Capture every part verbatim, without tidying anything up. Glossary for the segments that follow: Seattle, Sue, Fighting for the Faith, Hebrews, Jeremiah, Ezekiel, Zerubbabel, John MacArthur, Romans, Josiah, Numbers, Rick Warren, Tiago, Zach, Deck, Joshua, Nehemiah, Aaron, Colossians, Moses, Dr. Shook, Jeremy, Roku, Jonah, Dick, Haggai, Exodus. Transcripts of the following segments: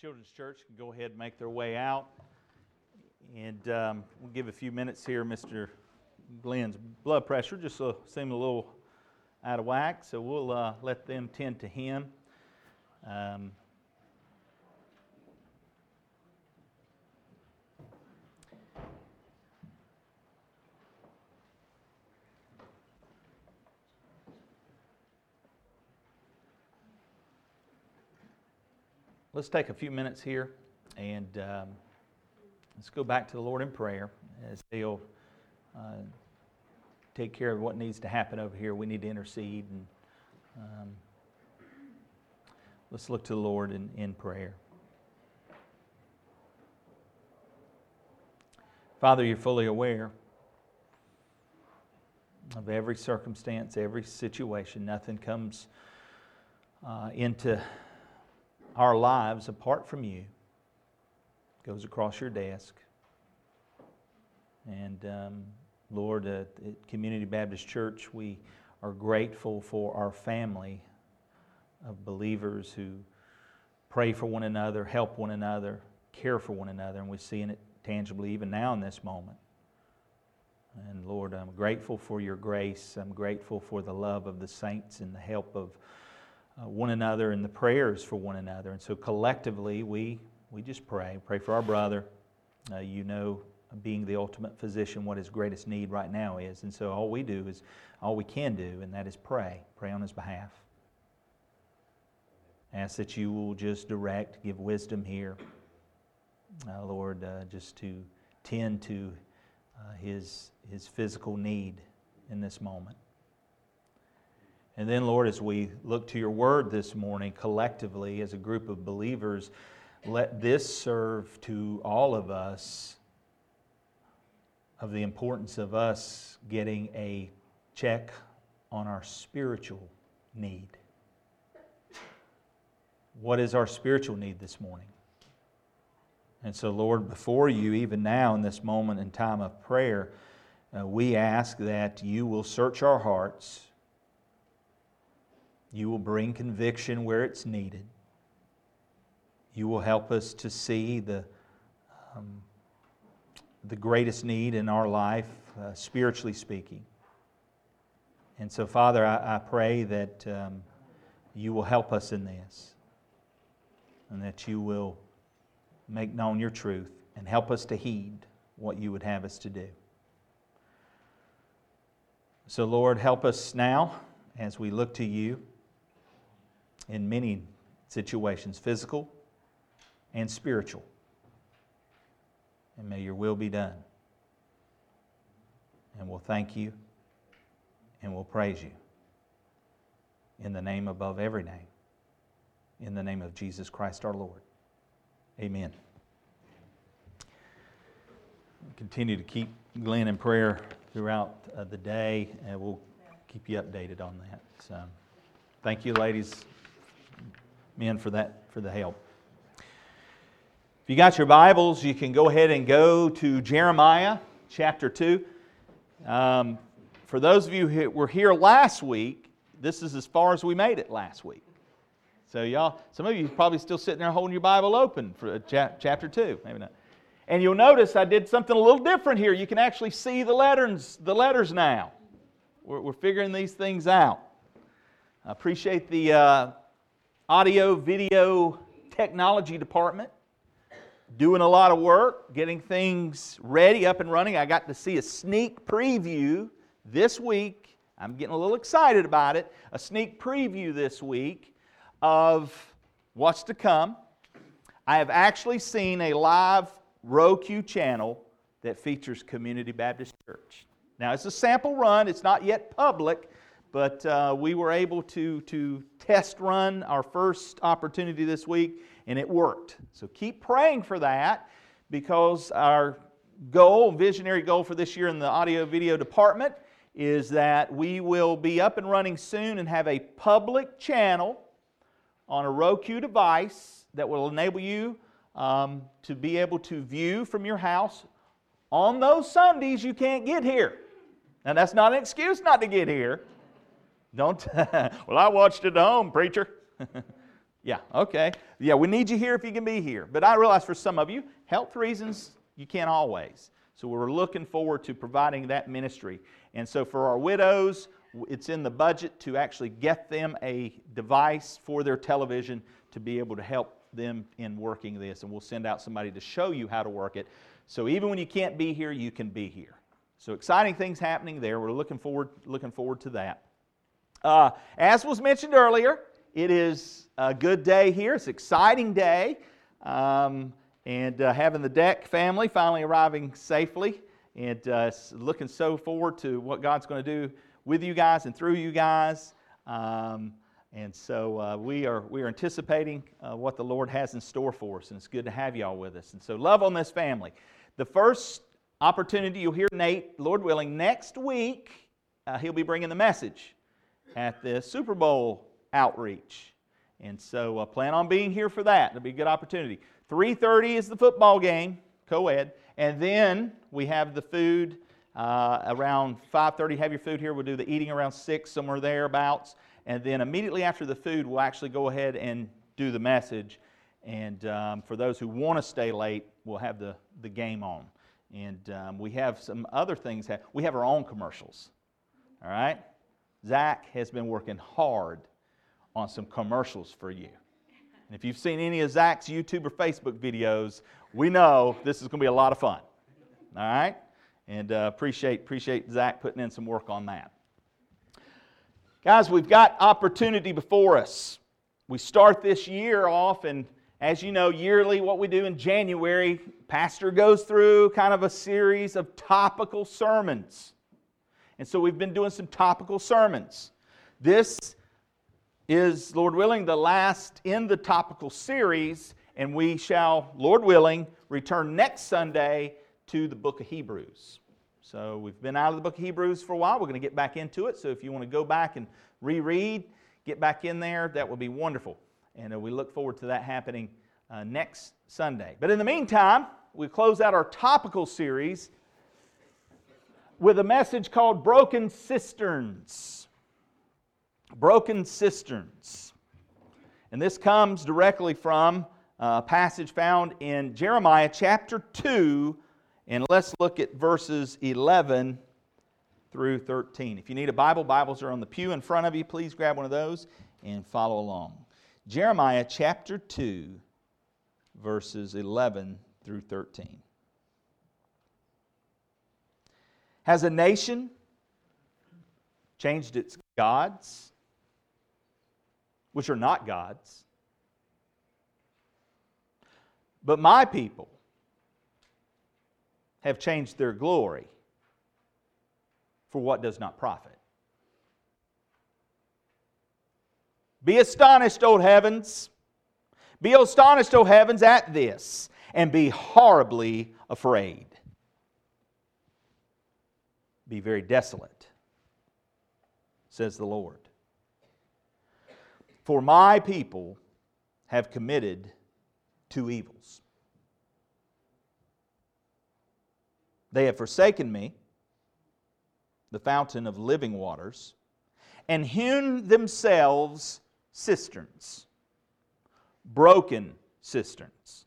Children's Church can go ahead and make their way out. And um, we'll give a few minutes here. Mister Glenn's blood pressure just uh, seemed a little out of whack, so we'll uh, let them tend to him. Um, Let's take a few minutes here, and um, let's go back to the Lord in prayer as He'll uh, take care of what needs to happen over here. We need to intercede, and um, let's look to the Lord in, in prayer. Father, you're fully aware of every circumstance, every situation. Nothing comes uh, into our lives apart from you. Goes across your desk. And um, Lord, uh, at Community Baptist Church, we are grateful for our family of believers who pray for one another, help one another, care for one another, and we're seeing it tangibly even now in this moment. And Lord, I'm grateful for your grace. I'm grateful for the love of the saints and the help of one another and the prayers for one another. And so collectively, we we just pray. Pray for our brother. Uh, you know, being the ultimate physician, what his greatest need right now is. And so all we do is, all we can do, and that is pray. Pray on his behalf. Ask that you will just direct, give wisdom here. Uh, Lord, uh, just to tend to uh, his his physical need in this moment. And then, Lord, as we look to your word this morning, collectively as a group of believers, let this serve to all of us of the importance of us getting a check on our spiritual need. What is our spiritual need this morning? And so, Lord, before you, even now in this moment in time of prayer, uh, we ask that you will search our hearts. You will bring conviction where it's needed. You will help us to see the, um, the greatest need in our life, uh, spiritually speaking. And so, Father, I, I pray that um, you will help us in this, and that you will make known your truth and help us to heed what you would have us to do. So, Lord, help us now as we look to you. In many situations, physical and spiritual. And may your will be done. And we'll thank you and we'll praise you in the name above every name, in the name of Jesus Christ our Lord. Amen. Continue to keep Glenn in prayer throughout uh, the day, and we'll keep you updated on that. So, thank you, ladies, men, for that, for the help. If you got your Bibles, you can go ahead and go to Jeremiah chapter two. Um, for those of you who were here last week, this is as far as we made it last week. So y'all, some of you are probably still sitting there holding your Bible open for chapter two, maybe not. And you'll notice I did something a little different here. You can actually see the letters, the letters now. We're, we're figuring these things out. I appreciate the uh, audio, video, technology department doing a lot of work, getting things ready, up and running. I got to see a sneak preview this week. I'm getting a little excited about it. A sneak preview this week of what's to come. I have actually seen a live Roku channel that features Community Baptist Church. Now, it's a sample run. It's not yet public, but uh, we were able to, to test run our first opportunity this week, and it worked. So keep praying for that, because our goal, visionary goal for this year in the audio-video department is that we will be up and running soon and have a public channel on a Roku device that will enable you um, to be able to view from your house on those Sundays you can't get here. Now, that's not an excuse not to get here. Don't, well, I watched it at home, preacher. Yeah, okay. Yeah, we need you here if you can be here. But I realize for some of you, health reasons, you can't always. So we're looking forward to providing that ministry. And so for our widows, it's in the budget to actually get them a device for their television to be able to help them in working this. And we'll send out somebody to show you how to work it. So even when you can't be here, you can be here. So exciting things happening there. We're looking forward, looking forward to that. Uh, as was mentioned earlier, it is a good day here. It's an exciting day. Um, and uh, having the Deck family finally arriving safely. And uh, looking so forward to what God's going to do with you guys and through you guys. Um, and so uh, we are we are anticipating uh, what the Lord has in store for us. And it's good to have y'all with us. And so love on this family. The first opportunity, you'll hear Nate, Lord willing, next week. Uh, he'll be bringing the message at the Super Bowl outreach. And so uh, plan on being here for that. It'll be a good opportunity. three thirty is the football game, co-ed. And then we have the food uh, around five thirty. Have your food here. We'll do the eating around six, somewhere thereabouts. And then immediately after the food, we'll actually go ahead and do the message. And um, for those who want to stay late, we'll have the, the game on. And um, we have some other things. Ha- we have our own commercials, all right? Zach has been working hard on some commercials for you. And if you've seen any of Zach's YouTube or Facebook videos, we know this is going to be a lot of fun, all right? And uh, appreciate appreciate Zach putting in some work on that. Guys, we've got opportunity before us. We start this year off, and as you know, yearly, what we do in January, Pastor goes through kind of a series of topical sermons. And so we've been doing some topical sermons. This is, Lord willing, the last in the topical series, and we shall, Lord willing, return next Sunday to the book of Hebrews. So we've been out of the book of Hebrews for a while. We're going to get back into it. So if you want to go back and reread, get back in there, that would be wonderful. And we look forward to that happening uh, next Sunday. But in the meantime, we close out our topical series with a message called Broken Cisterns. Broken cisterns. And this comes directly from a passage found in Jeremiah chapter two, and let's look at verses eleven through thirteen. If you need a Bible, Bibles are on the pew in front of you. Please grab one of those and follow along. Jeremiah chapter two, verses eleven through thirteen. Has a nation changed its gods, which are not gods? But my people have changed their glory for what does not profit. Be astonished, O heavens. Be astonished, O heavens, at this, and be horribly afraid. Be very desolate, says the Lord. For my people have committed two evils. They have forsaken me, the fountain of living waters, and hewn themselves cisterns, broken cisterns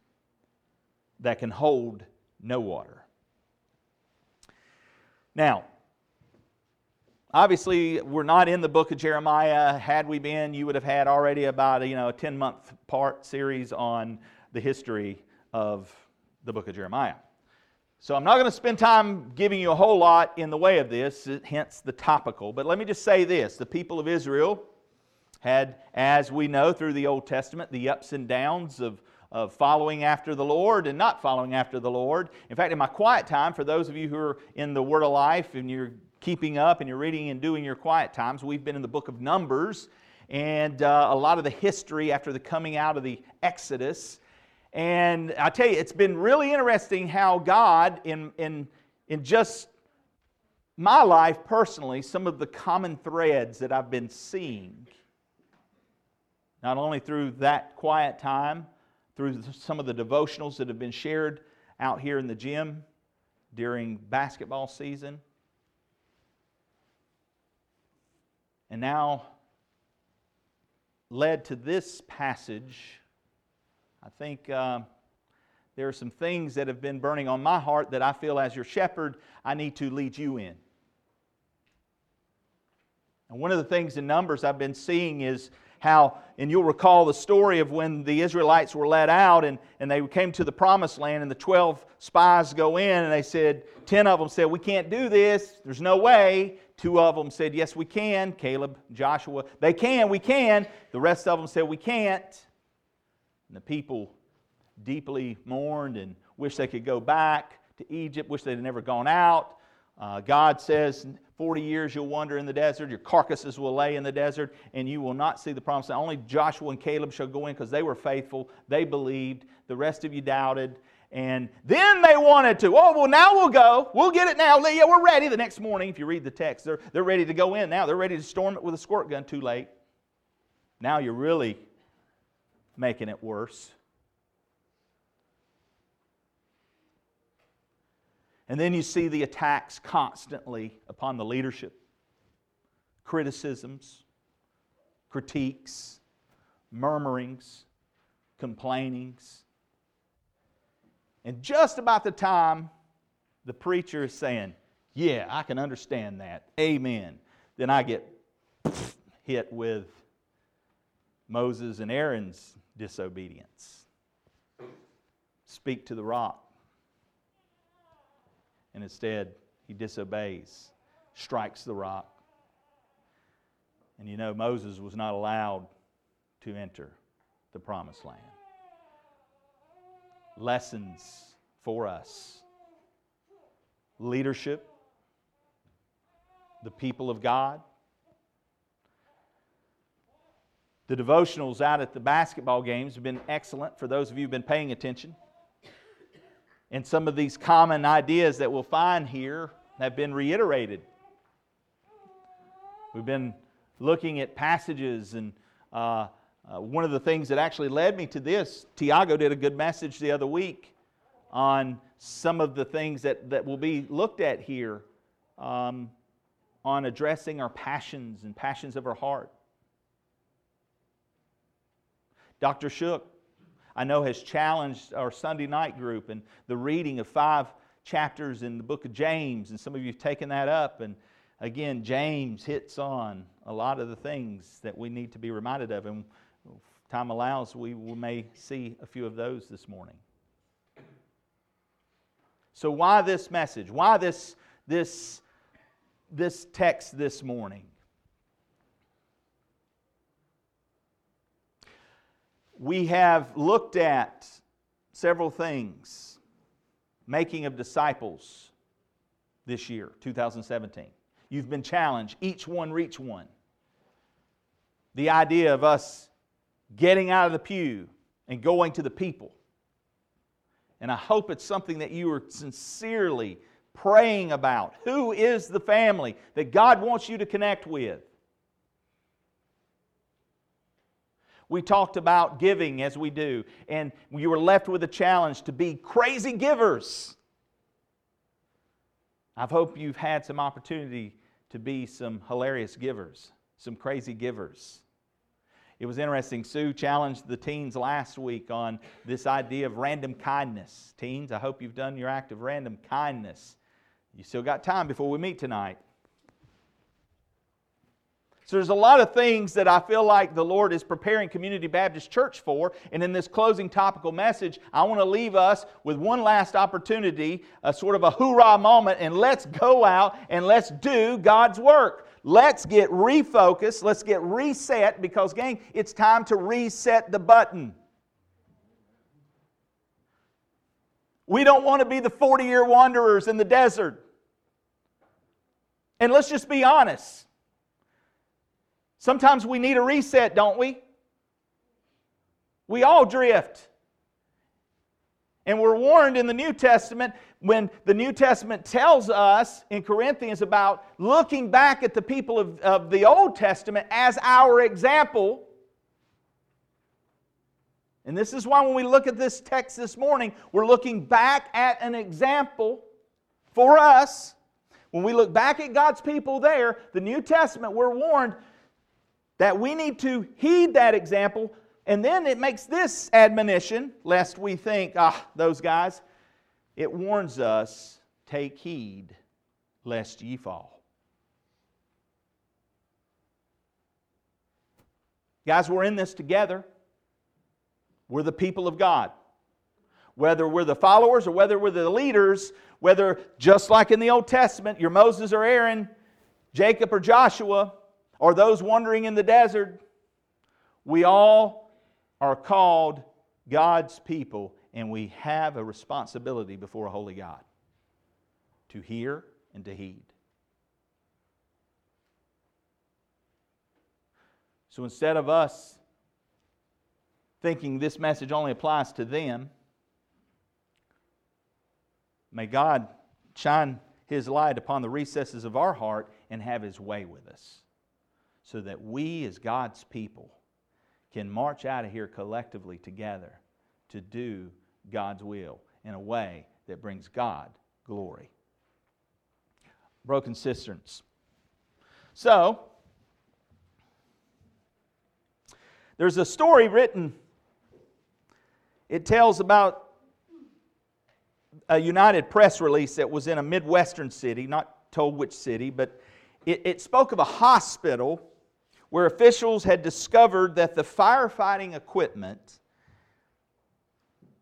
that can hold no water. Now, obviously, we're not in the book of Jeremiah. Had we been, you would have had already about you know a ten-month part series on the history of the book of Jeremiah. So I'm not going to spend time giving you a whole lot in the way of this, hence the topical. But let me just say this. The people of Israel had, as we know through the Old Testament, the ups and downs of, of following after the Lord and not following after the Lord. In fact, in my quiet time, for those of you who are in the Word of Life and you're keeping up and you're reading and doing your quiet times. We've been in the book of Numbers and uh, a lot of the history after the coming out of the Exodus. And I tell you, it's been really interesting how God, in, in, in just my life personally, some of the common threads that I've been seeing, not only through that quiet time, through some of the devotionals that have been shared out here in the gym during basketball season, and now led to this passage, I think uh, there are some things that have been burning on my heart that I feel as your shepherd, I need to lead you in. And one of the things in Numbers I've been seeing is how, and you'll recall the story of when the Israelites were let out and, and they came to the Promised Land and the twelve spies go in and they said, ten of them said, we can't do this, there's no way. Two of them said, yes, we can. Caleb, Joshua, they can, we can. The rest of them said, we can't. And the people deeply mourned and wished they could go back to Egypt, wished they'd never gone out. Uh, God says, forty years you'll wander in the desert, your carcasses will lay in the desert, and you will not see the promise. Only Joshua and Caleb shall go in because they were faithful, they believed, the rest of you doubted. And then they wanted to, oh, well, now we'll go, we'll get it now, yeah, we're ready. The next morning, if you read the text, they're, they're ready to go in now. They're ready to storm it with a squirt gun, too late. Now you're really making it worse. And then you see the attacks constantly upon the leadership. Criticisms, critiques, murmurings, complainings. And just about the time the preacher is saying, yeah, I can understand that, amen, then I get hit with Moses and Aaron's disobedience. Speak to the rock. And instead, he disobeys, strikes the rock. And you know, Moses was not allowed to enter the Promised Land. Lessons for us. Leadership, the people of God. The devotionals out at the basketball games have been excellent for those of you who've been paying attention. And some of these common ideas that we'll find here have been reiterated. We've been looking at passages, and uh, uh, one of the things that actually led me to this, Tiago did a good message the other week on some of the things that, that will be looked at here um, on addressing our passions and passions of our heart. Doctor Shook, I know, has challenged our Sunday night group and the reading of five chapters in the book of James, and some of you have taken that up. And again, James hits on a lot of the things that we need to be reminded of, and if time allows, we may see a few of those this morning. So why this message? Why this, this, this text this morning? We have looked at several things, making of disciples this year, two thousand seventeen. You've been challenged, each one reach one. The idea of us getting out of the pew and going to the people. And I hope it's something that you are sincerely praying about. Who is the family that God wants you to connect with? We talked about giving as we do, and you were left with a challenge to be crazy givers. I hope you've had some opportunity to be some hilarious givers, some crazy givers. It was interesting. Sue challenged the teens last week on this idea of random kindness. Teens, I hope you've done your act of random kindness. You still got time before we meet tonight. So there's a lot of things that I feel like the Lord is preparing Community Baptist Church for. And in this closing topical message, I want to leave us with one last opportunity, a sort of a hoorah moment, and let's go out and let's do God's work. Let's get refocused. Let's get reset, because, gang, it's time to reset the button. We don't want to be the forty-year wanderers in the desert. And let's just be honest. Sometimes we need a reset, don't we? We all drift. And we're warned in the New Testament, when the New Testament tells us in Corinthians about looking back at the people of, of the Old Testament as our example. And this is why when we look at this text this morning, we're looking back at an example for us. When we look back at God's people there, the New Testament, we're warned that we need to heed that example. And then it makes this admonition, lest we think, ah, those guys. It warns us, take heed, lest ye fall. Guys, we're in this together. We're the people of God. Whether we're the followers or whether we're the leaders, whether just like in the Old Testament, you're Moses or Aaron, Jacob or Joshua, or those wandering in the desert, we all are called God's people, and we have a responsibility before a holy God to hear and to heed. So instead of us thinking this message only applies to them, may God shine His light upon the recesses of our heart and have His way with us, so that we as God's people can march out of here collectively together to do God's will in a way that brings God glory. Broken cisterns. So, there's a story written. It tells about a United press release that was in a Midwestern city, not told which city, but it, it spoke of a hospital where officials had discovered that the firefighting equipment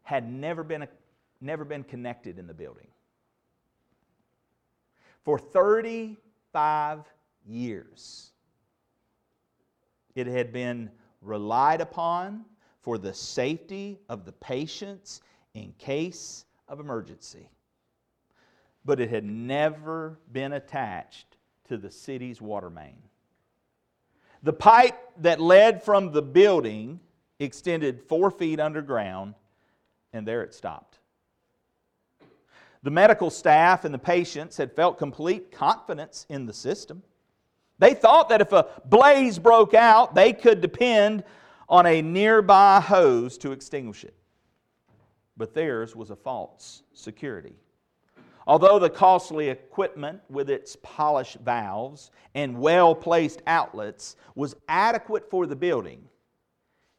had never been, never been connected in the building. For thirty-five years, it had been relied upon for the safety of the patients in case of emergency, but it had never been attached to the city's water main. The pipe that led from the building extended four feet underground, and there it stopped. The medical staff and the patients had felt complete confidence in the system. They thought that if a blaze broke out, they could depend on a nearby hose to extinguish it. But theirs was a false security. Although the costly equipment with its polished valves and well-placed outlets was adequate for the building,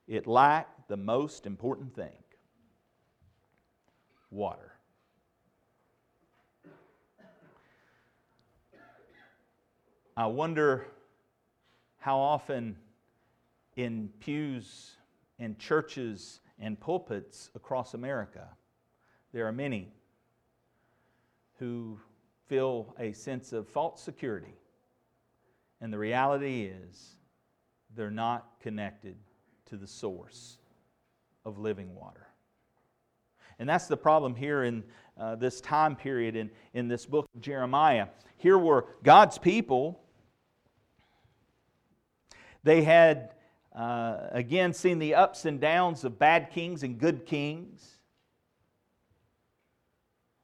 it lacked the most important thing: water. I wonder how often in pews and churches and pulpits across America, there are many who feel a sense of false security. And the reality is they're not connected to the source of living water. And that's the problem here in uh, this time period in, in this book of Jeremiah. Here were God's people. They had Uh, again, seeing the ups and downs of bad kings and good kings.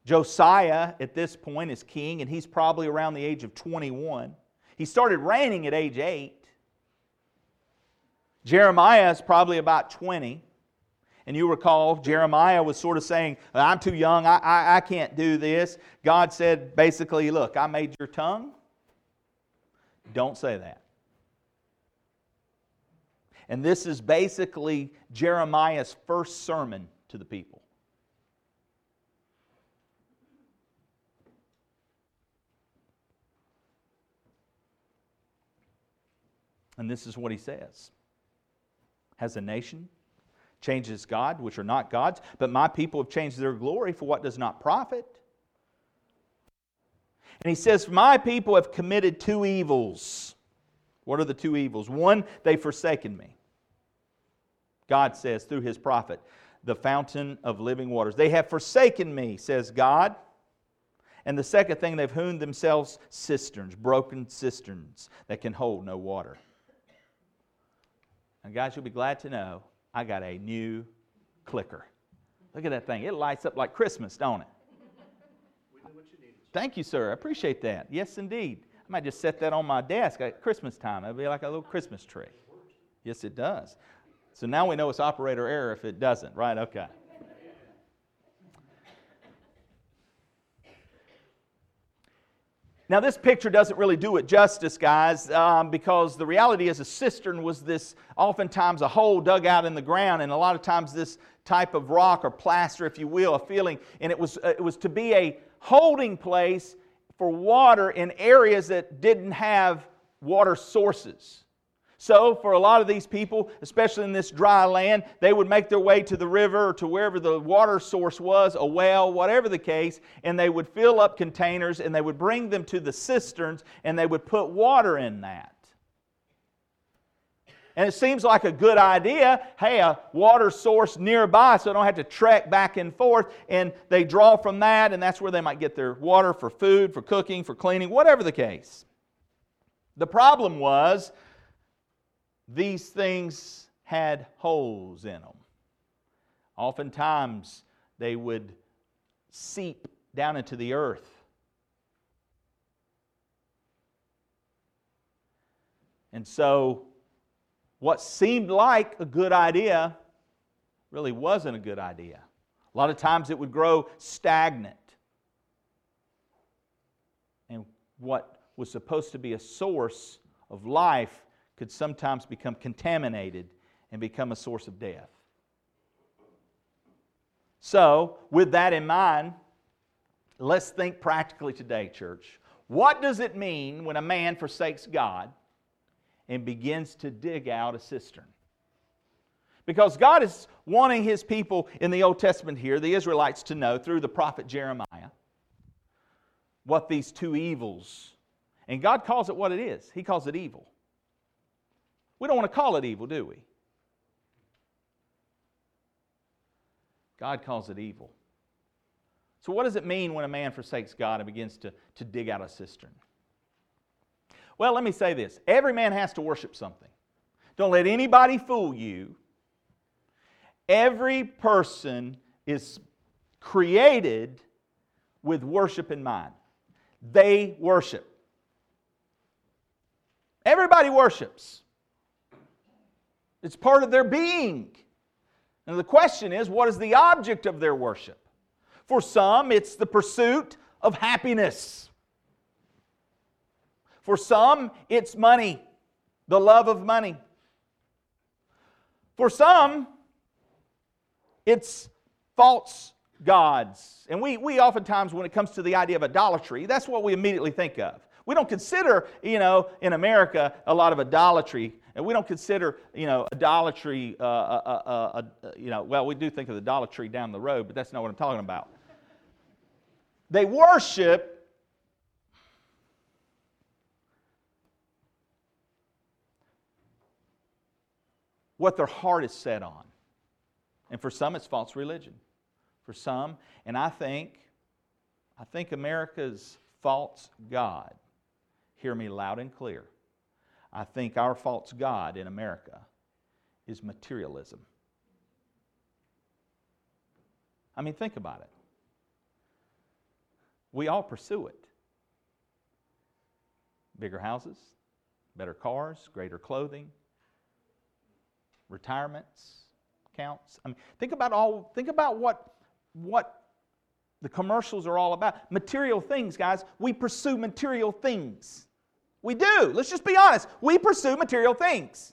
Josiah, at this point, is king, and he's probably around the age of twenty-one. He started reigning at age eight. Jeremiah is probably about twenty. And you recall, Jeremiah was sort of saying, I'm too young, I, I, I can't do this. God said, basically, look, I made your tongue. Don't say that. And this is basically Jeremiah's first sermon to the people. And this is what he says. Has a nation changed its God, which are not God's, but my people have changed their glory for what does not profit? And he says, my people have committed two evils. What are the two evils? One, they've forsaken me. God says through His prophet, the fountain of living waters. They have forsaken me, says God. And the second thing, they've hewn themselves cisterns, broken cisterns that can hold no water. And guys, you'll be glad to know I got a new clicker. Look at that thing. It lights up like Christmas, don't it? We know what you need. Thank you, sir. I appreciate that. Yes, indeed. I might just set that on my desk at Christmas time. It'll be like a little Christmas tree. Yes, it does. So now we know it's operator error if it doesn't, right? Okay. Now, this picture doesn't really do it justice, guys, um, because the reality is a cistern was this, oftentimes a hole dug out in the ground, and a lot of times this type of rock or plaster, if you will, a filling, and it was, uh, it was to be a holding place for water in areas that didn't have water sources. So, for a lot of these people, especially in this dry land, they would make their way to the river or to wherever the water source was, a well, whatever the case, and they would fill up containers and they would bring them to the cisterns and they would put water in that. And it seems like a good idea, hey, a water source nearby so I don't have to trek back and forth, and they draw from that, and that's where they might get their water for food, for cooking, for cleaning, whatever the case. The problem was, these things had holes in them. Oftentimes, they would seep down into the earth. And so, what seemed like a good idea really wasn't a good idea. A lot of times, it would grow stagnant. And what was supposed to be a source of life could sometimes become contaminated and become a source of death. So, with that in mind, let's think practically today, church. What does it mean when a man forsakes God and begins to dig out a cistern? Because God is wanting His people in the Old Testament here, the Israelites, to know through the prophet Jeremiah what these two evils, and God calls it what it is. He calls it evil. We don't want to call it evil, do we? God calls it evil. So what does it mean when a man forsakes God and begins to, to dig out a cistern? Well, let me say this. Every man has to worship something. Don't let anybody fool you. Every person is created with worship in mind. They worship. Everybody worships. It's part of their being. And the question is, what is the object of their worship? For some, it's the pursuit of happiness. For some, it's money, the love of money. For some, it's false gods. And we, we oftentimes, when it comes to the idea of idolatry, that's what we immediately think of. We don't consider, you know, in America, a lot of idolatry. And we don't consider, you know, idolatry, uh, uh, uh, uh, you know, well, we do think of idolatry down the road, but that's not what I'm talking about. They worship what their heart is set on. And for some, it's false religion. For some, and I think, I think America's false God, hear me loud and clear, I think our false God in America is materialism. I mean, think about it. We all pursue it. Bigger houses, better cars, greater clothing, retirements, accounts. I mean, think about all think about what what the commercials are all about. Material things, guys. We pursue material things. We do. Let's just be honest. We pursue material things.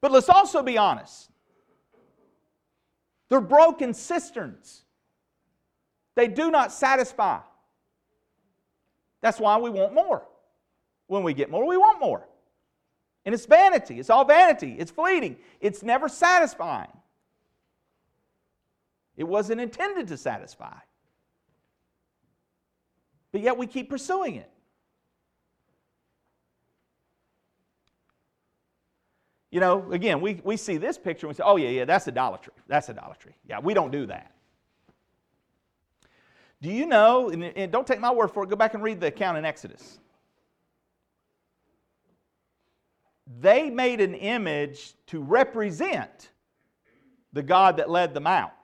But let's also be honest. They're broken cisterns. They do not satisfy. That's why we want more. When we get more, we want more. And it's vanity. It's all vanity. It's fleeting. It's never satisfying. It wasn't intended to satisfy. But yet we keep pursuing it. You know, again, we, we see this picture and we say, oh, yeah, yeah, that's idolatry. That's idolatry. Yeah, we don't do that. Do you know, and, and don't take my word for it, go back and read the account in Exodus. They made an image to represent the God that led them out.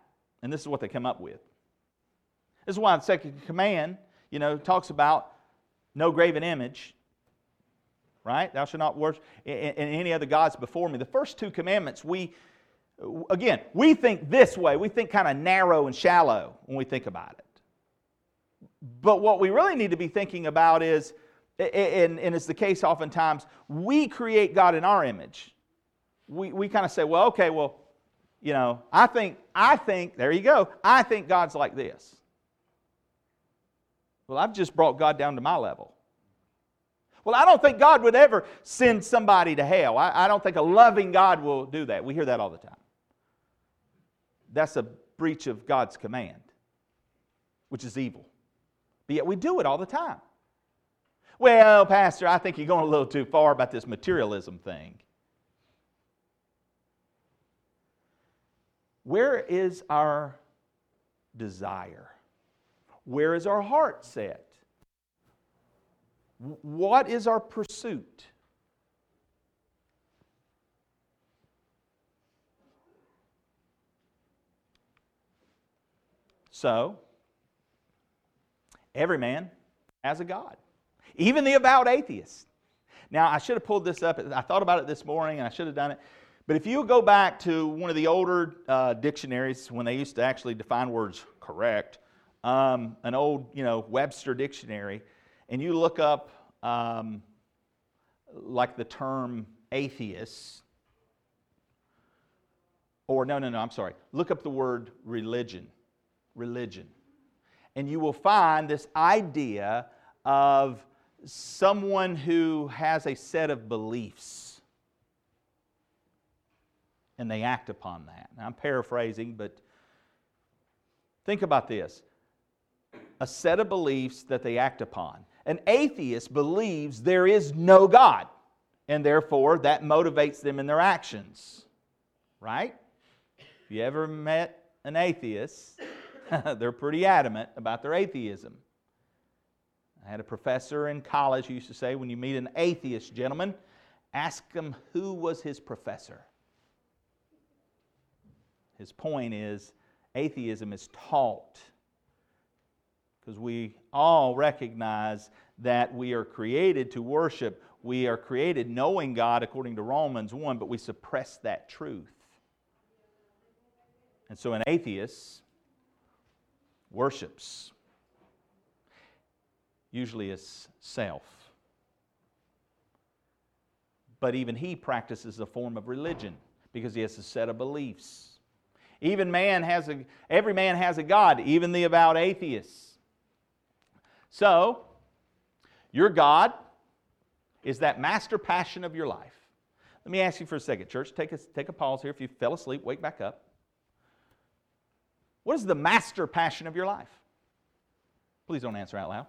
And this is what they come up with. This is why the second command, you know, talks about no graven image. Right? Thou shalt not worship any other gods before me. The first two commandments, we, again, we think this way. We think kind of narrow and shallow when we think about it. But what we really need to be thinking about is, and, and it's the case oftentimes, we create God in our image. We we kind of say, well, okay, well, you know, I think, I think, there you go, I think God's like this. Well, I've just brought God down to my level. Well, I don't think God would ever send somebody to hell. I, I don't think a loving God will do that. We hear that all the time. That's a breach of God's command, which is evil. But yet we do it all the time. Well, Pastor, I think you're going a little too far about this materialism thing. Where is our desire? Where is our heart set? What is our pursuit? So, every man has a God, even the avowed atheist. Now, I should have pulled this up. I thought about it this morning, and I should have done it. But if you go back to one of the older uh, dictionaries, when they used to actually define words correct, um, an old, you know, Webster dictionary, and you look up um, like the term atheist, or no, no, no, I'm sorry. Look up the word religion, religion. And you will find this idea of someone who has a set of beliefs and they act upon that. Now, I'm paraphrasing, but think about this. A set of beliefs that they act upon. An atheist believes there is no God, and therefore that motivates them in their actions. Right? If you ever met an atheist, they're pretty adamant about their atheism. I had a professor in college who used to say, when you meet an atheist gentleman, ask him who was his professor. His point is, atheism is taught. Because we all recognize that we are created to worship. We are created knowing God according to Romans one, but we suppress that truth. And so an atheist worships. Usually it's self. But even he practices a form of religion because he has a set of beliefs. Even man has a, every man has a God, even the avowed atheists. So, your God is that master passion of your life. Let me ask you for a second, church. Take a, take a pause here. If you fell asleep, wake back up. What is the master passion of your life? Please don't answer out loud.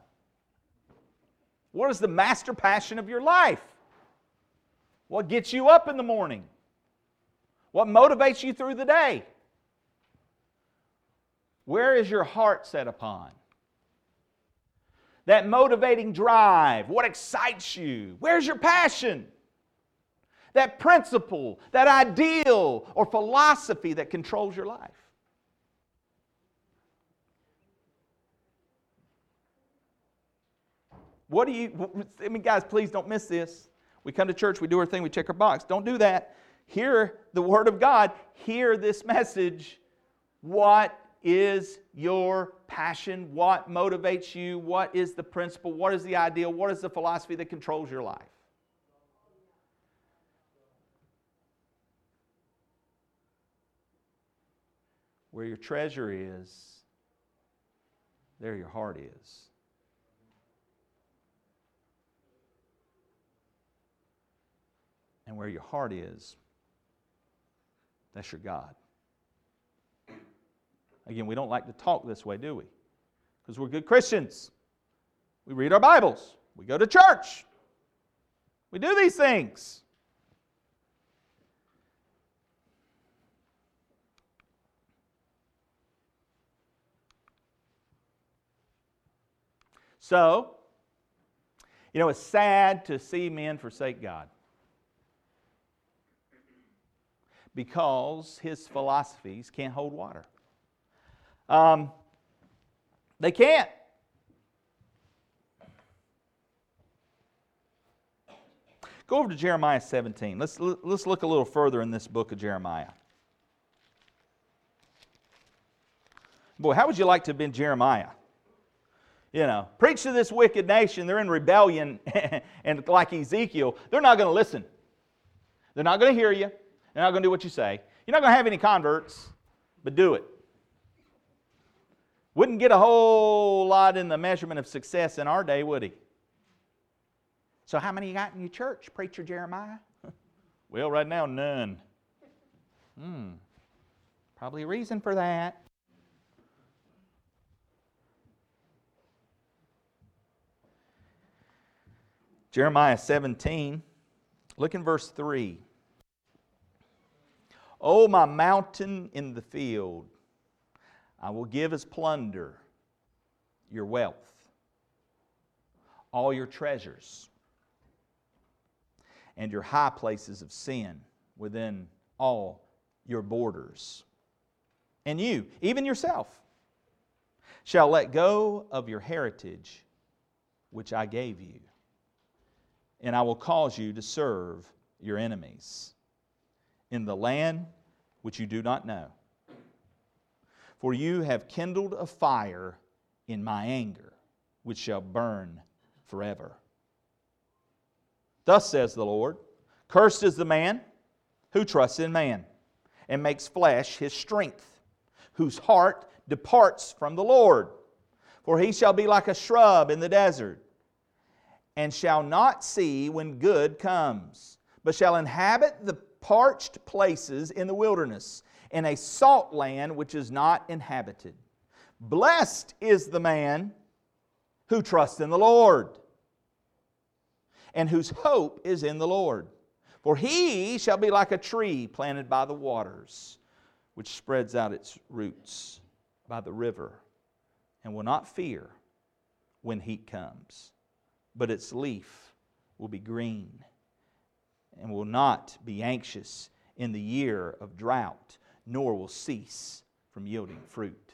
What is the master passion of your life? What gets you up in the morning? What motivates you through the day? Where is your heart set upon? That motivating drive, what excites you? Where's your passion? That principle, that ideal or philosophy that controls your life. What do you, I mean, guys, please don't miss this. We come to church, we do our thing, we check our box. Don't do that. Hear the Word of God, hear this message. What is your passion? What motivates you? What is the principle? What is the ideal? What is the philosophy that controls your life? Where your treasure is, there your heart is. And where your heart is, that's your God. Again, we don't like to talk this way, do we? Because we're good Christians. We read our Bibles. We go to church. We do these things. So, you know, it's sad to see men forsake God. Because his philosophies can't hold water. Um, they can't. Go over to Jeremiah seventeen. Let's, let's look a little further in this book of Jeremiah. Boy, how would you like to have been Jeremiah? You know, preach to this wicked nation. They're in rebellion. And like Ezekiel, they're not going to listen. They're not going to hear you. They're not going to do what you say. You're not going to have any converts, but do it. Wouldn't get a whole lot in the measurement of success in our day, would he? So how many you got in your church, Preacher Jeremiah? Well, right now, none. Hmm. Probably a reason for that. Jeremiah seventeen, look in verse three. Oh, my mountain in the field, I will give as plunder your wealth, all your treasures, and your high places of sin within all your borders. And you, even yourself, shall let go of your heritage, which I gave you. And I will cause you to serve your enemies in the land which you do not know. For you have kindled a fire in my anger, which shall burn forever. Thus says the Lord, cursed is the man who trusts in man and makes flesh his strength, whose heart departs from the Lord. For he shall be like a shrub in the desert, and shall not see when good comes, but shall inhabit the parched places in the wilderness, in a salt land which is not inhabited. Blessed is the man who trusts in the Lord, and whose hope is in the Lord. For he shall be like a tree planted by the waters, which spreads out its roots by the river, and will not fear when heat comes. But its leaf will be green and will not be anxious in the year of drought, nor will cease from yielding fruit.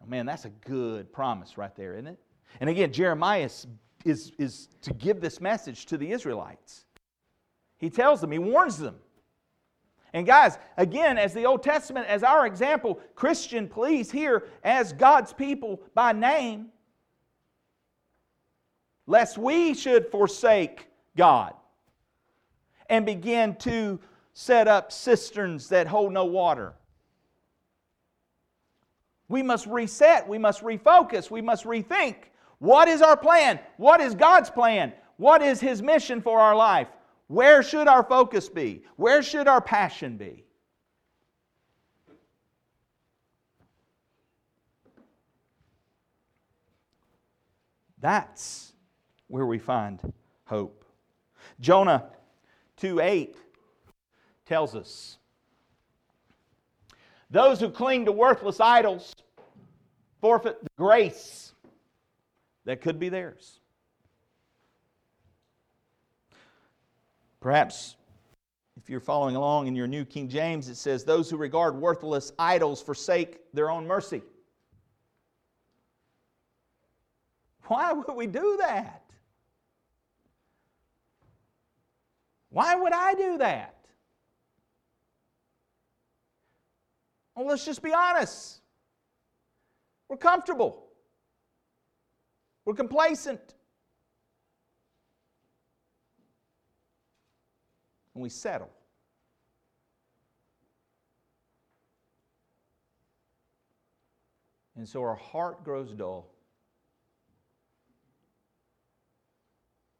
Oh, man, that's a good promise right there, isn't it? And again, Jeremiah is, is, is to give this message to the Israelites. He tells them, he warns them. And guys, again, as the Old Testament, as our example, Christian, please hear, as God's people by name, lest we should forsake God and begin to set up cisterns that hold no water. We must reset. We must refocus. We must rethink. What is our plan? What is God's plan? What is His mission for our life? Where should our focus be? Where should our passion be? That's where we find hope. Jonah two eight tells us, those who cling to worthless idols forfeit the grace that could be theirs. Perhaps if you're following along in your New King James, it says, those who regard worthless idols forsake their own mercy. Why would we do that? Why would I do that? Well, let's just be honest. We're comfortable. We're complacent. And we settle. And so our heart grows dull.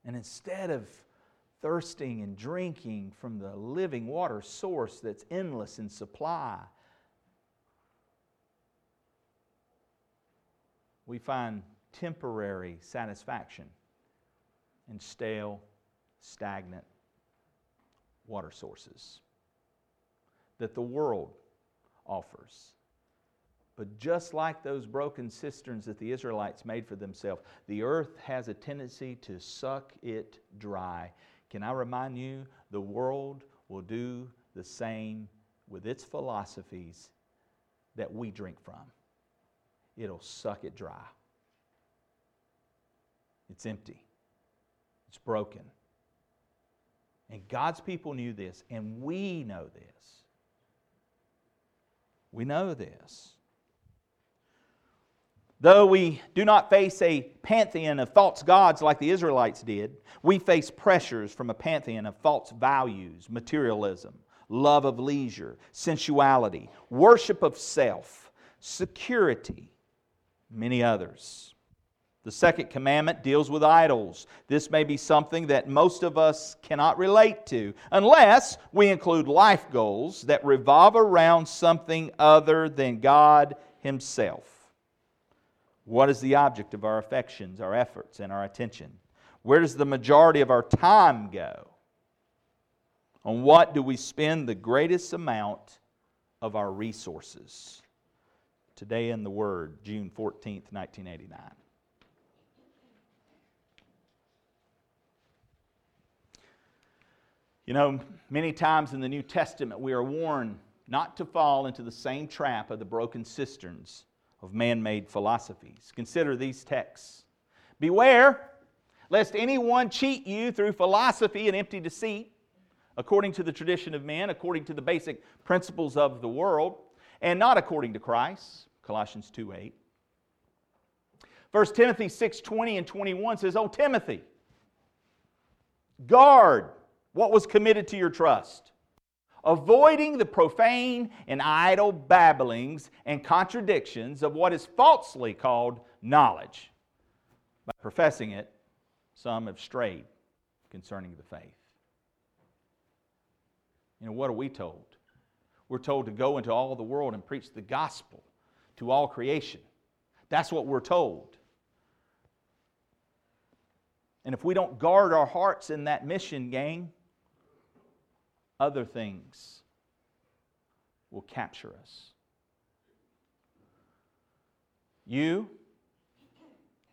And instead of thirsting and drinking from the living water source that's endless in supply, we find temporary satisfaction in stale, stagnant water sources that the world offers. But just like those broken cisterns that the Israelites made for themselves, the earth has a tendency to suck it dry. Can I remind you, the world will do the same with its philosophies that we drink from. It'll suck it dry. It's empty. It's broken. And God's people knew this, and we know this. We know this. Though we do not face a pantheon of false gods like the Israelites did, we face pressures from a pantheon of false values, materialism, love of leisure, sensuality, worship of self, security, many others. The second commandment deals with idols. This may be something that most of us cannot relate to unless we include life goals that revolve around something other than God Himself. What is the object of our affections, our efforts, and our attention? Where does the majority of our time go? On what do we spend the greatest amount of our resources? Today in the Word, June fourteenth, nineteen eighty-nine. You know, many times in the New Testament we are warned not to fall into the same trap of the broken cisterns of man-made philosophies. Consider these texts. Beware, lest anyone cheat you through philosophy and empty deceit, according to the tradition of men, according to the basic principles of the world, and not according to Christ, Colossians two eight. First Timothy six twenty and twenty-one says, O Timothy, guard what was committed to your trust, avoiding the profane and idle babblings and contradictions of what is falsely called knowledge. By professing it, some have strayed concerning the faith. You know, what are we told? We're told to go into all the world and preach the gospel to all creation. That's what we're told. And if we don't guard our hearts in that mission, gang, other things will capture us. You,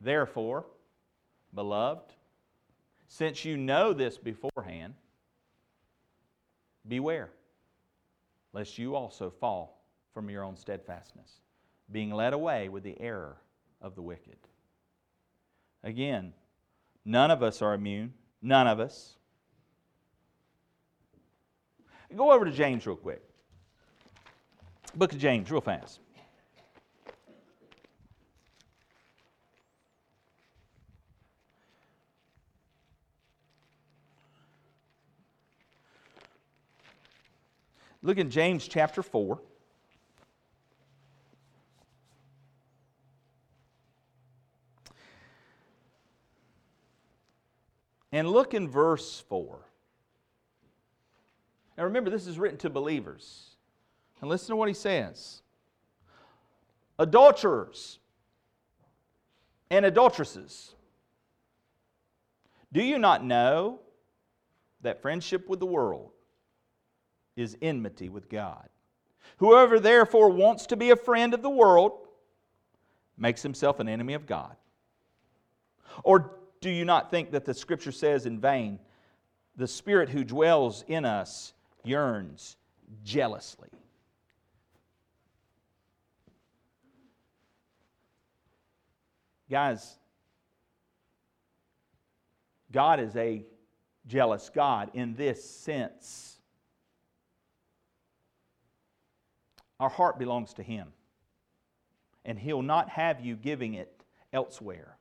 therefore, beloved, since you know this beforehand, beware, lest you also fall from your own steadfastness, being led away with the error of the wicked. Again, none of us are immune. None of us. Go over to James real quick. Book of James real fast. Look in James chapter four. And look in verse four. Now remember, this is written to believers. And listen to what he says. Adulterers and adulteresses, do you not know that friendship with the world is enmity with God? Whoever therefore wants to be a friend of the world makes himself an enemy of God. Or do you not think that the Scripture says in vain, the Spirit who dwells in us yearns jealously? Guys, God is a jealous God in this sense. Our heart belongs to Him, and He'll not have you giving it elsewhere.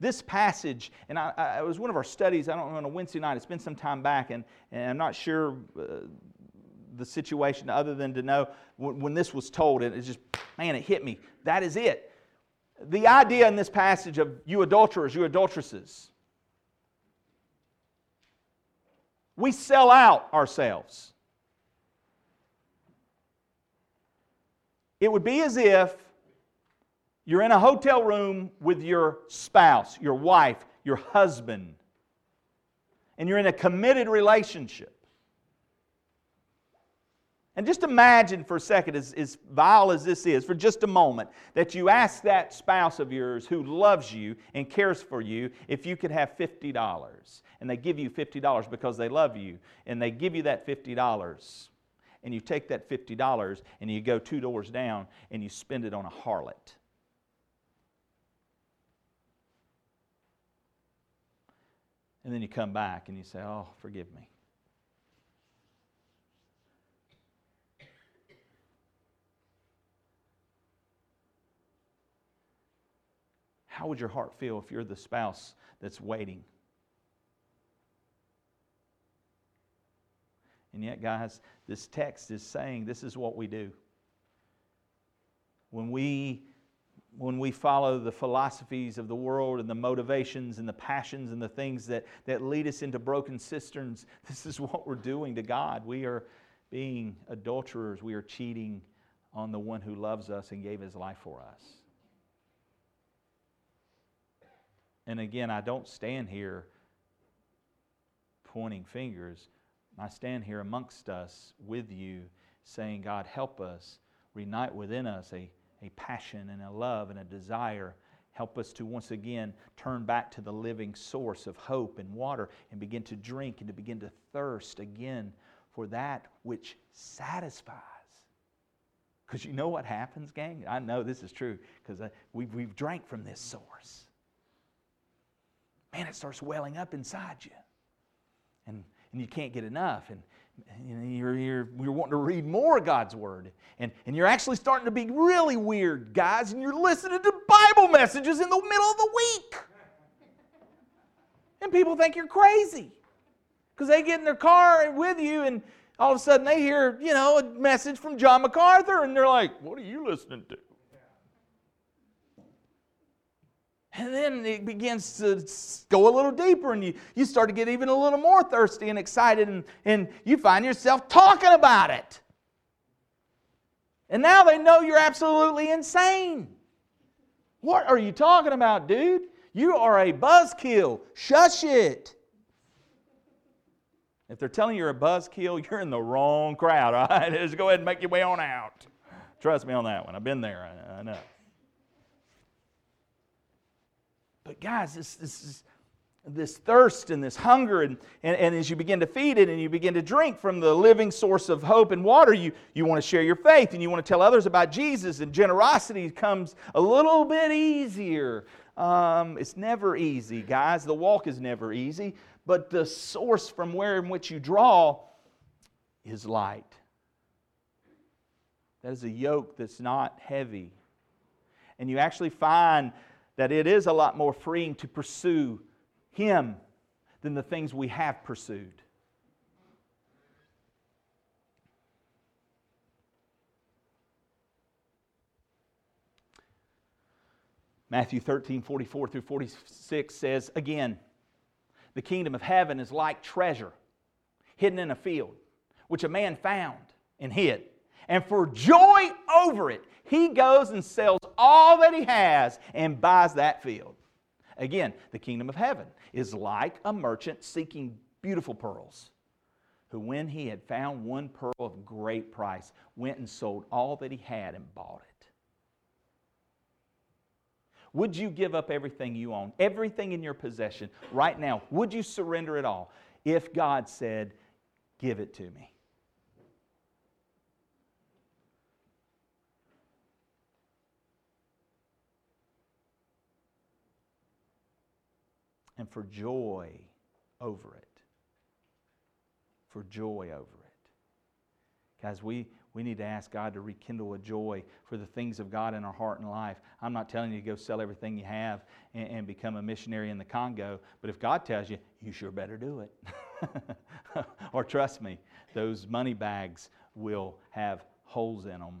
This passage, and I, I, it was one of our studies, I don't know, on a Wednesday night, it's been some time back, and, and I'm not sure uh, the situation other than to know when, when this was told, and it just, man, it hit me. That is it. The idea in this passage of you adulterers, you adulteresses. We sell out ourselves. It would be as if you're in a hotel room with your spouse, your wife, your husband, and you're in a committed relationship. And just imagine for a second, as, as vile as this is, for just a moment, that you ask that spouse of yours who loves you and cares for you if you could have fifty dollars. And they give you fifty dollars because they love you. And they give you that fifty dollars. And you take that fifty dollars and you go two doors down and you spend it on a harlot. And then you come back and you say, oh, forgive me. How would your heart feel if you're the spouse that's waiting? And yet, guys, this text is saying this is what we do. When we, when we follow the philosophies of the world and the motivations and the passions and the things that, that lead us into broken cisterns, this is what we're doing to God. We are being adulterers. We are cheating on the one who loves us and gave his life for us. And again, I don't stand here pointing fingers. I stand here amongst us with you saying, God, help us, reunite within us a, a passion and a love and a desire. Help us to once again turn back to the living source of hope and water and begin to drink and to begin to thirst again for that which satisfies. Because you know what happens, gang? I know this is true because we've, we've drank from this source. Man, it starts welling up inside you. And And you can't get enough, and, and you're, you're, you're wanting to read more of God's Word. And, and you're actually starting to be really weird, guys, and you're listening to Bible messages in the middle of the week. And people think you're crazy because they get in their car with you, and all of a sudden they hear, you know, a message from John MacArthur, and they're like, what are you listening to? And then it begins to go a little deeper, and you, you start to get even a little more thirsty and excited, and, and you find yourself talking about it. And now they know you're absolutely insane. What are you talking about, dude? You are a buzzkill. Shush it. If they're telling you you're a buzzkill, you're in the wrong crowd, all right? Just go ahead and make your way on out. Trust me on that one. I've been there. I know. But guys, this, this, this, this thirst and this hunger, and, and, and as you begin to feed it and you begin to drink from the living source of hope and water, you, you want to share your faith and you want to tell others about Jesus, and generosity comes a little bit easier. Um, it's never easy, guys. The walk is never easy, but the source from where in which you draw is light. That is a yoke that's not heavy. And you actually find that it is a lot more freeing to pursue Him than the things we have pursued. Matthew thirteen, forty-four through forty-six says, again, the kingdom of heaven is like treasure hidden in a field, which a man found and hid. And for joy over it, he goes and sells all that he has and buys that field. Again, the kingdom of heaven is like a merchant seeking beautiful pearls, who when he had found one pearl of great price, went and sold all that he had and bought it. Would you give up everything you own, everything in your possession right now? Would you surrender it all if God said, give it to me? And for joy over it. For joy over it. Guys, we, we need to ask God to rekindle a joy for the things of God in our heart and life. I'm not telling you to go sell everything you have and, and become a missionary in the Congo. But if God tells you, you sure better do it. Or trust me, those money bags will have holes in them.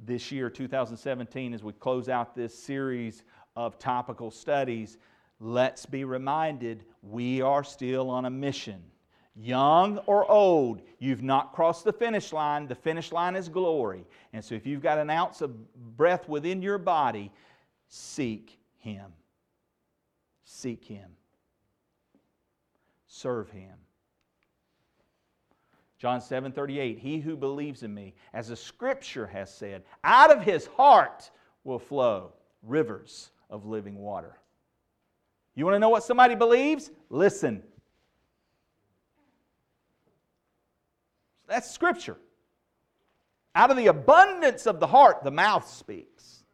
this year, two thousand seventeen, as we close out this series of topical studies, let's be reminded we are still on a mission. Young or old, you've not crossed the finish line. The finish line is glory. And so if you've got an ounce of breath within your body, seek Him. Seek Him. Serve Him. John seven thirty-eight, he who believes in me, as the Scripture has said, out of his heart will flow rivers of living water. You want to know what somebody believes? Listen. That's Scripture. Out of the abundance of the heart, the mouth speaks.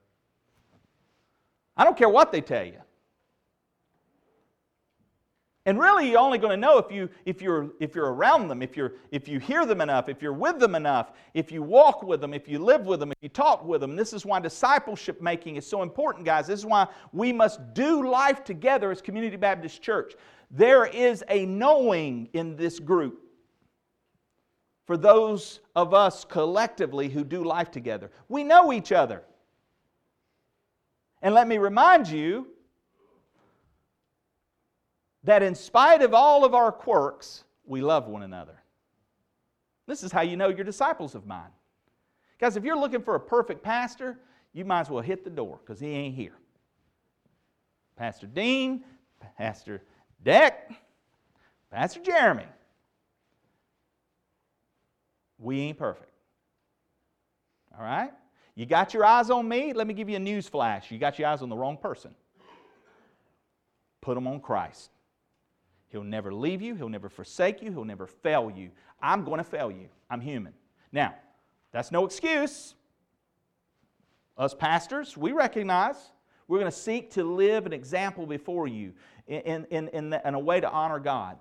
I don't care what they tell you. And really, you're only going to know if you if you're if you're around them, if you're if you hear them enough, if you're with them enough, if you walk with them, if you live with them, if you talk with them. This is why discipleship making is so important, guys. This is why we must do life together as Community Baptist Church. There is a knowing in this group for those of us collectively who do life together. We know each other. And let me remind you that in spite of all of our quirks, we love one another. This is how you know you're disciples of mine. Guys, if you're looking for a perfect pastor, you might as well hit the door because he ain't here. Pastor Dean, Pastor Deck, Pastor Jeremy. We ain't perfect. All right? You got your eyes on me? Let me give you a news flash. You got your eyes on the wrong person. Put them on Christ. He'll never leave you. He'll never forsake you. He'll never fail you. I'm going to fail you. I'm human. Now, that's no excuse. Us pastors, we recognize we're going to seek to live an example before you in, in, in, the, in a way to honor God.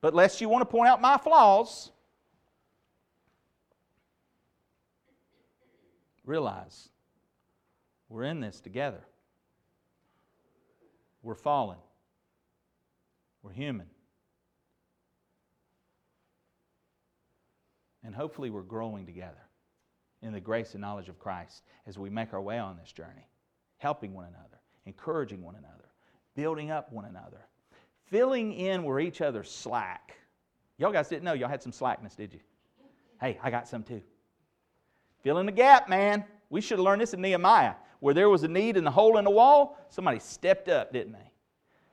But lest you want to point out my flaws, realize we're in this together. We're fallen. We're human. And hopefully we're growing together in the grace and knowledge of Christ as we make our way on this journey, helping one another, encouraging one another, building up one another, filling in where each other's slack. Y'all guys didn't know y'all had some slackness, did you? Hey, I got some too. Filling the gap, man. We should have learned this in Nehemiah, where there was a need in the hole in the wall. Somebody stepped up, didn't they?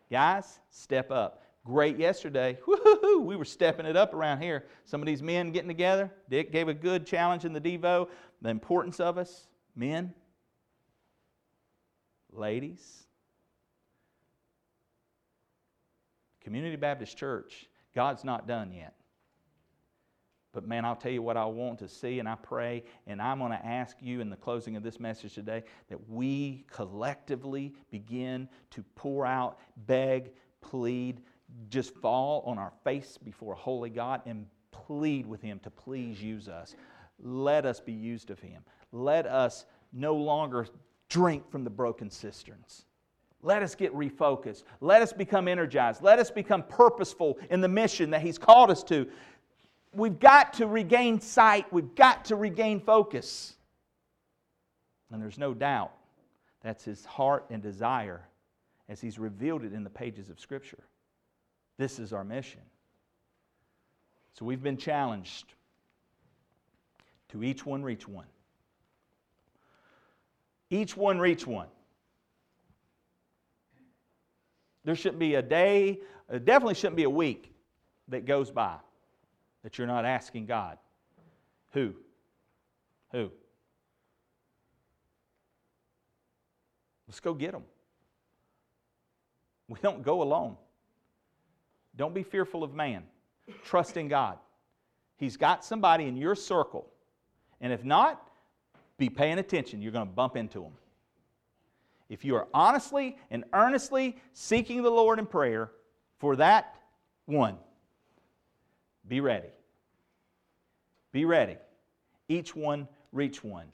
Guys, step up. Great yesterday. Woo-hoo-hoo. We were stepping it up around here. Some of these men getting together. Dick gave a good challenge in the Devo. The importance of us, men, ladies. Community Baptist Church, God's not done yet. But man, I'll tell you what I want to see, and I pray, and I'm going to ask you in the closing of this message today that we collectively begin to pour out, beg, plead, just fall on our face before a holy God and plead with Him to please use us. Let us be used of Him. Let us no longer drink from the broken cisterns. Let us get refocused. Let us become energized. Let us become purposeful in the mission that He's called us to. We've got to regain sight. We've got to regain focus. And there's no doubt that's His heart and desire as He's revealed it in the pages of Scripture. This is our mission. So we've been challenged to each one reach one. Each one reach one. There shouldn't be a day, definitely shouldn't be a week that goes by that you're not asking God, who? Who? Let's go get them. We don't go alone. Don't be fearful of man. Trust in God. He's got somebody in your circle. And if not, be paying attention. You're going to bump into them. If you are honestly and earnestly seeking the Lord in prayer for that one, be ready. Be ready. Each one, reach one.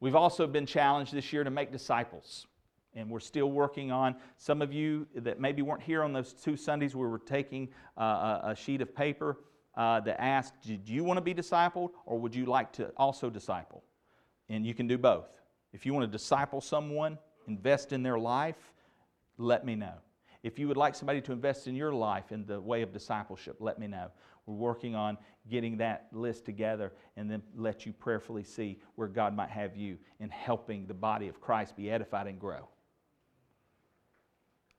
We've also been challenged this year to make disciples. And we're still working on, some of you that maybe weren't here on those two Sundays, we were taking uh, a sheet of paper uh, that asked, do you want to be discipled or would you like to also disciple? And you can do both. If you want to disciple someone, invest in their life, let me know. If you would like somebody to invest in your life in the way of discipleship, let me know. We're working on getting that list together and then let you prayerfully see where God might have you in helping the body of Christ be edified and grow.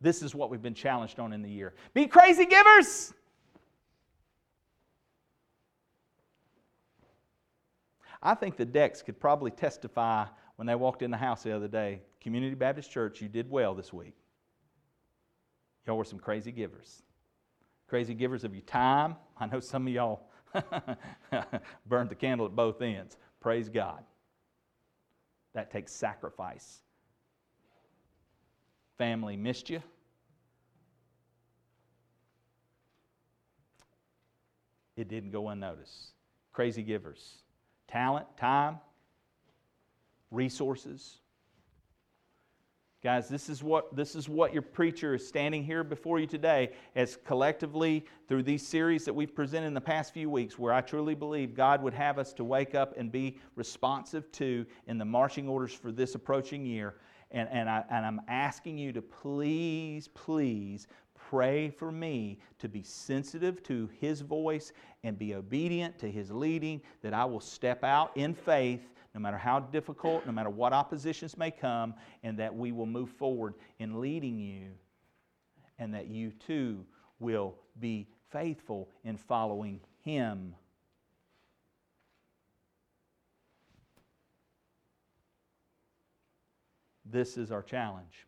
This is what we've been challenged on in the year. Be crazy givers! I think the Decks could probably testify when they walked in the house the other day, Community Baptist Church, you did well this week. Y'all were some crazy givers. Crazy givers of your time. I know some of y'all burned the candle at both ends. Praise God. That takes sacrifice. Family missed you. It didn't go unnoticed. Crazy givers. Talent, time, resources. Guys, this is what this is what your preacher is standing here before you today as collectively through these series that we've presented in the past few weeks, where I truly believe God would have us to wake up and be responsive to in the marching orders for this approaching year. And, and, I, and I'm asking you to please, please pray for me to be sensitive to His voice and be obedient to His leading, that I will step out in faith no matter how difficult, no matter what oppositions may come, and that we will move forward in leading you, and that you too will be faithful in following Him. This is our challenge.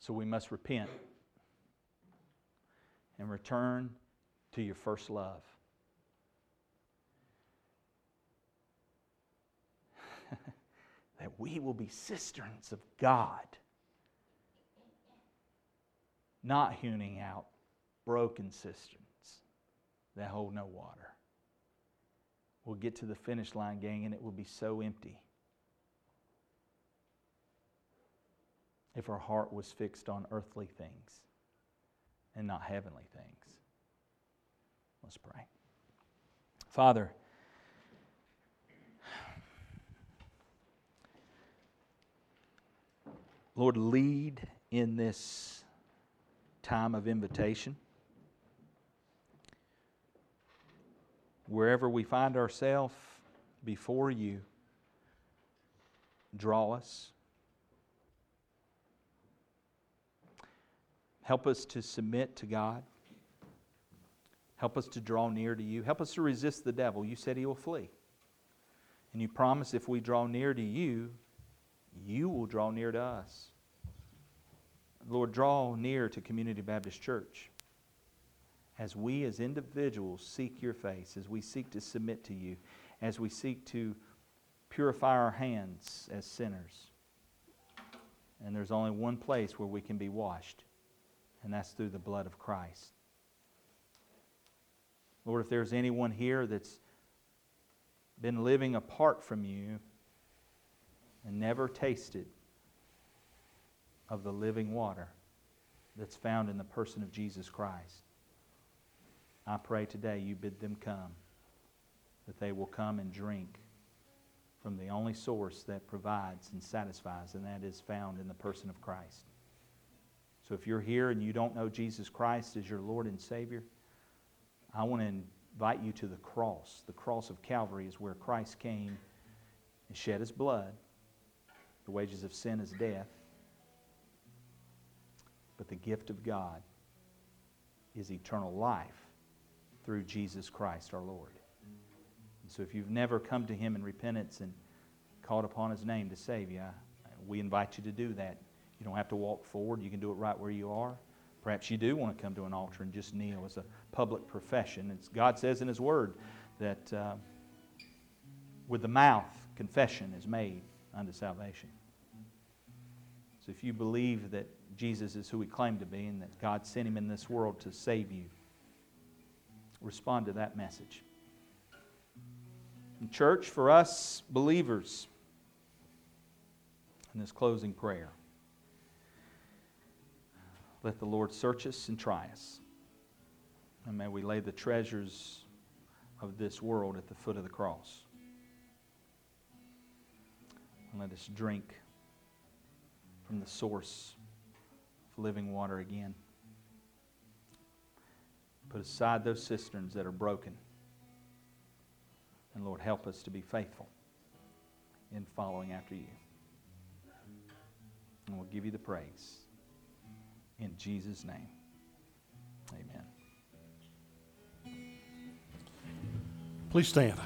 So we must repent and return to your first love. That we will be cisterns of God, not hewing out broken cisterns that hold no water. We'll get to the finish line, gang, and it will be so empty if our heart was fixed on earthly things and not heavenly things. Let's pray. Father, Lord, lead in this time of invitation. Wherever we find ourselves before you, draw us. Help us to submit to God. Help us to draw near to you. Help us to resist the devil. You said he will flee. And you promise if we draw near to you, you will draw near to us. Lord, draw near to Community Baptist Church as we as individuals seek your face, as we seek to submit to you, as we seek to purify our hands as sinners. And there's only one place where we can be washed, and that's through the blood of Christ. Lord, if there's anyone here that's been living apart from you, and never tasted of the living water that's found in the person of Jesus Christ, I pray today you bid them come, that they will come and drink from the only source that provides and satisfies, and that is found in the person of Christ. So if you're here and you don't know Jesus Christ as your Lord and Savior, I want to invite you to the cross. The cross of Calvary is where Christ came and shed His blood. The wages of sin is death, but the gift of God is eternal life through Jesus Christ our Lord. And so if you've never come to Him in repentance and called upon His name to save you, we invite you to do that. You don't have to walk forward. You can do it right where you are. Perhaps you do want to come to an altar and just kneel as a public profession. It's, God says in His Word that uh, with the mouth confession is made unto salvation. So if you believe that Jesus is who He claimed to be and that God sent Him in this world to save you, respond to that message. And church, for us believers, in this closing prayer, let the Lord search us and try us. And may we lay the treasures of this world at the foot of the cross. And let us drink from the source of living water again. Put aside those cisterns that are broken. And Lord, help us to be faithful in following after you. And we'll give you the praise. in Jesus' name. Amen. Please stand.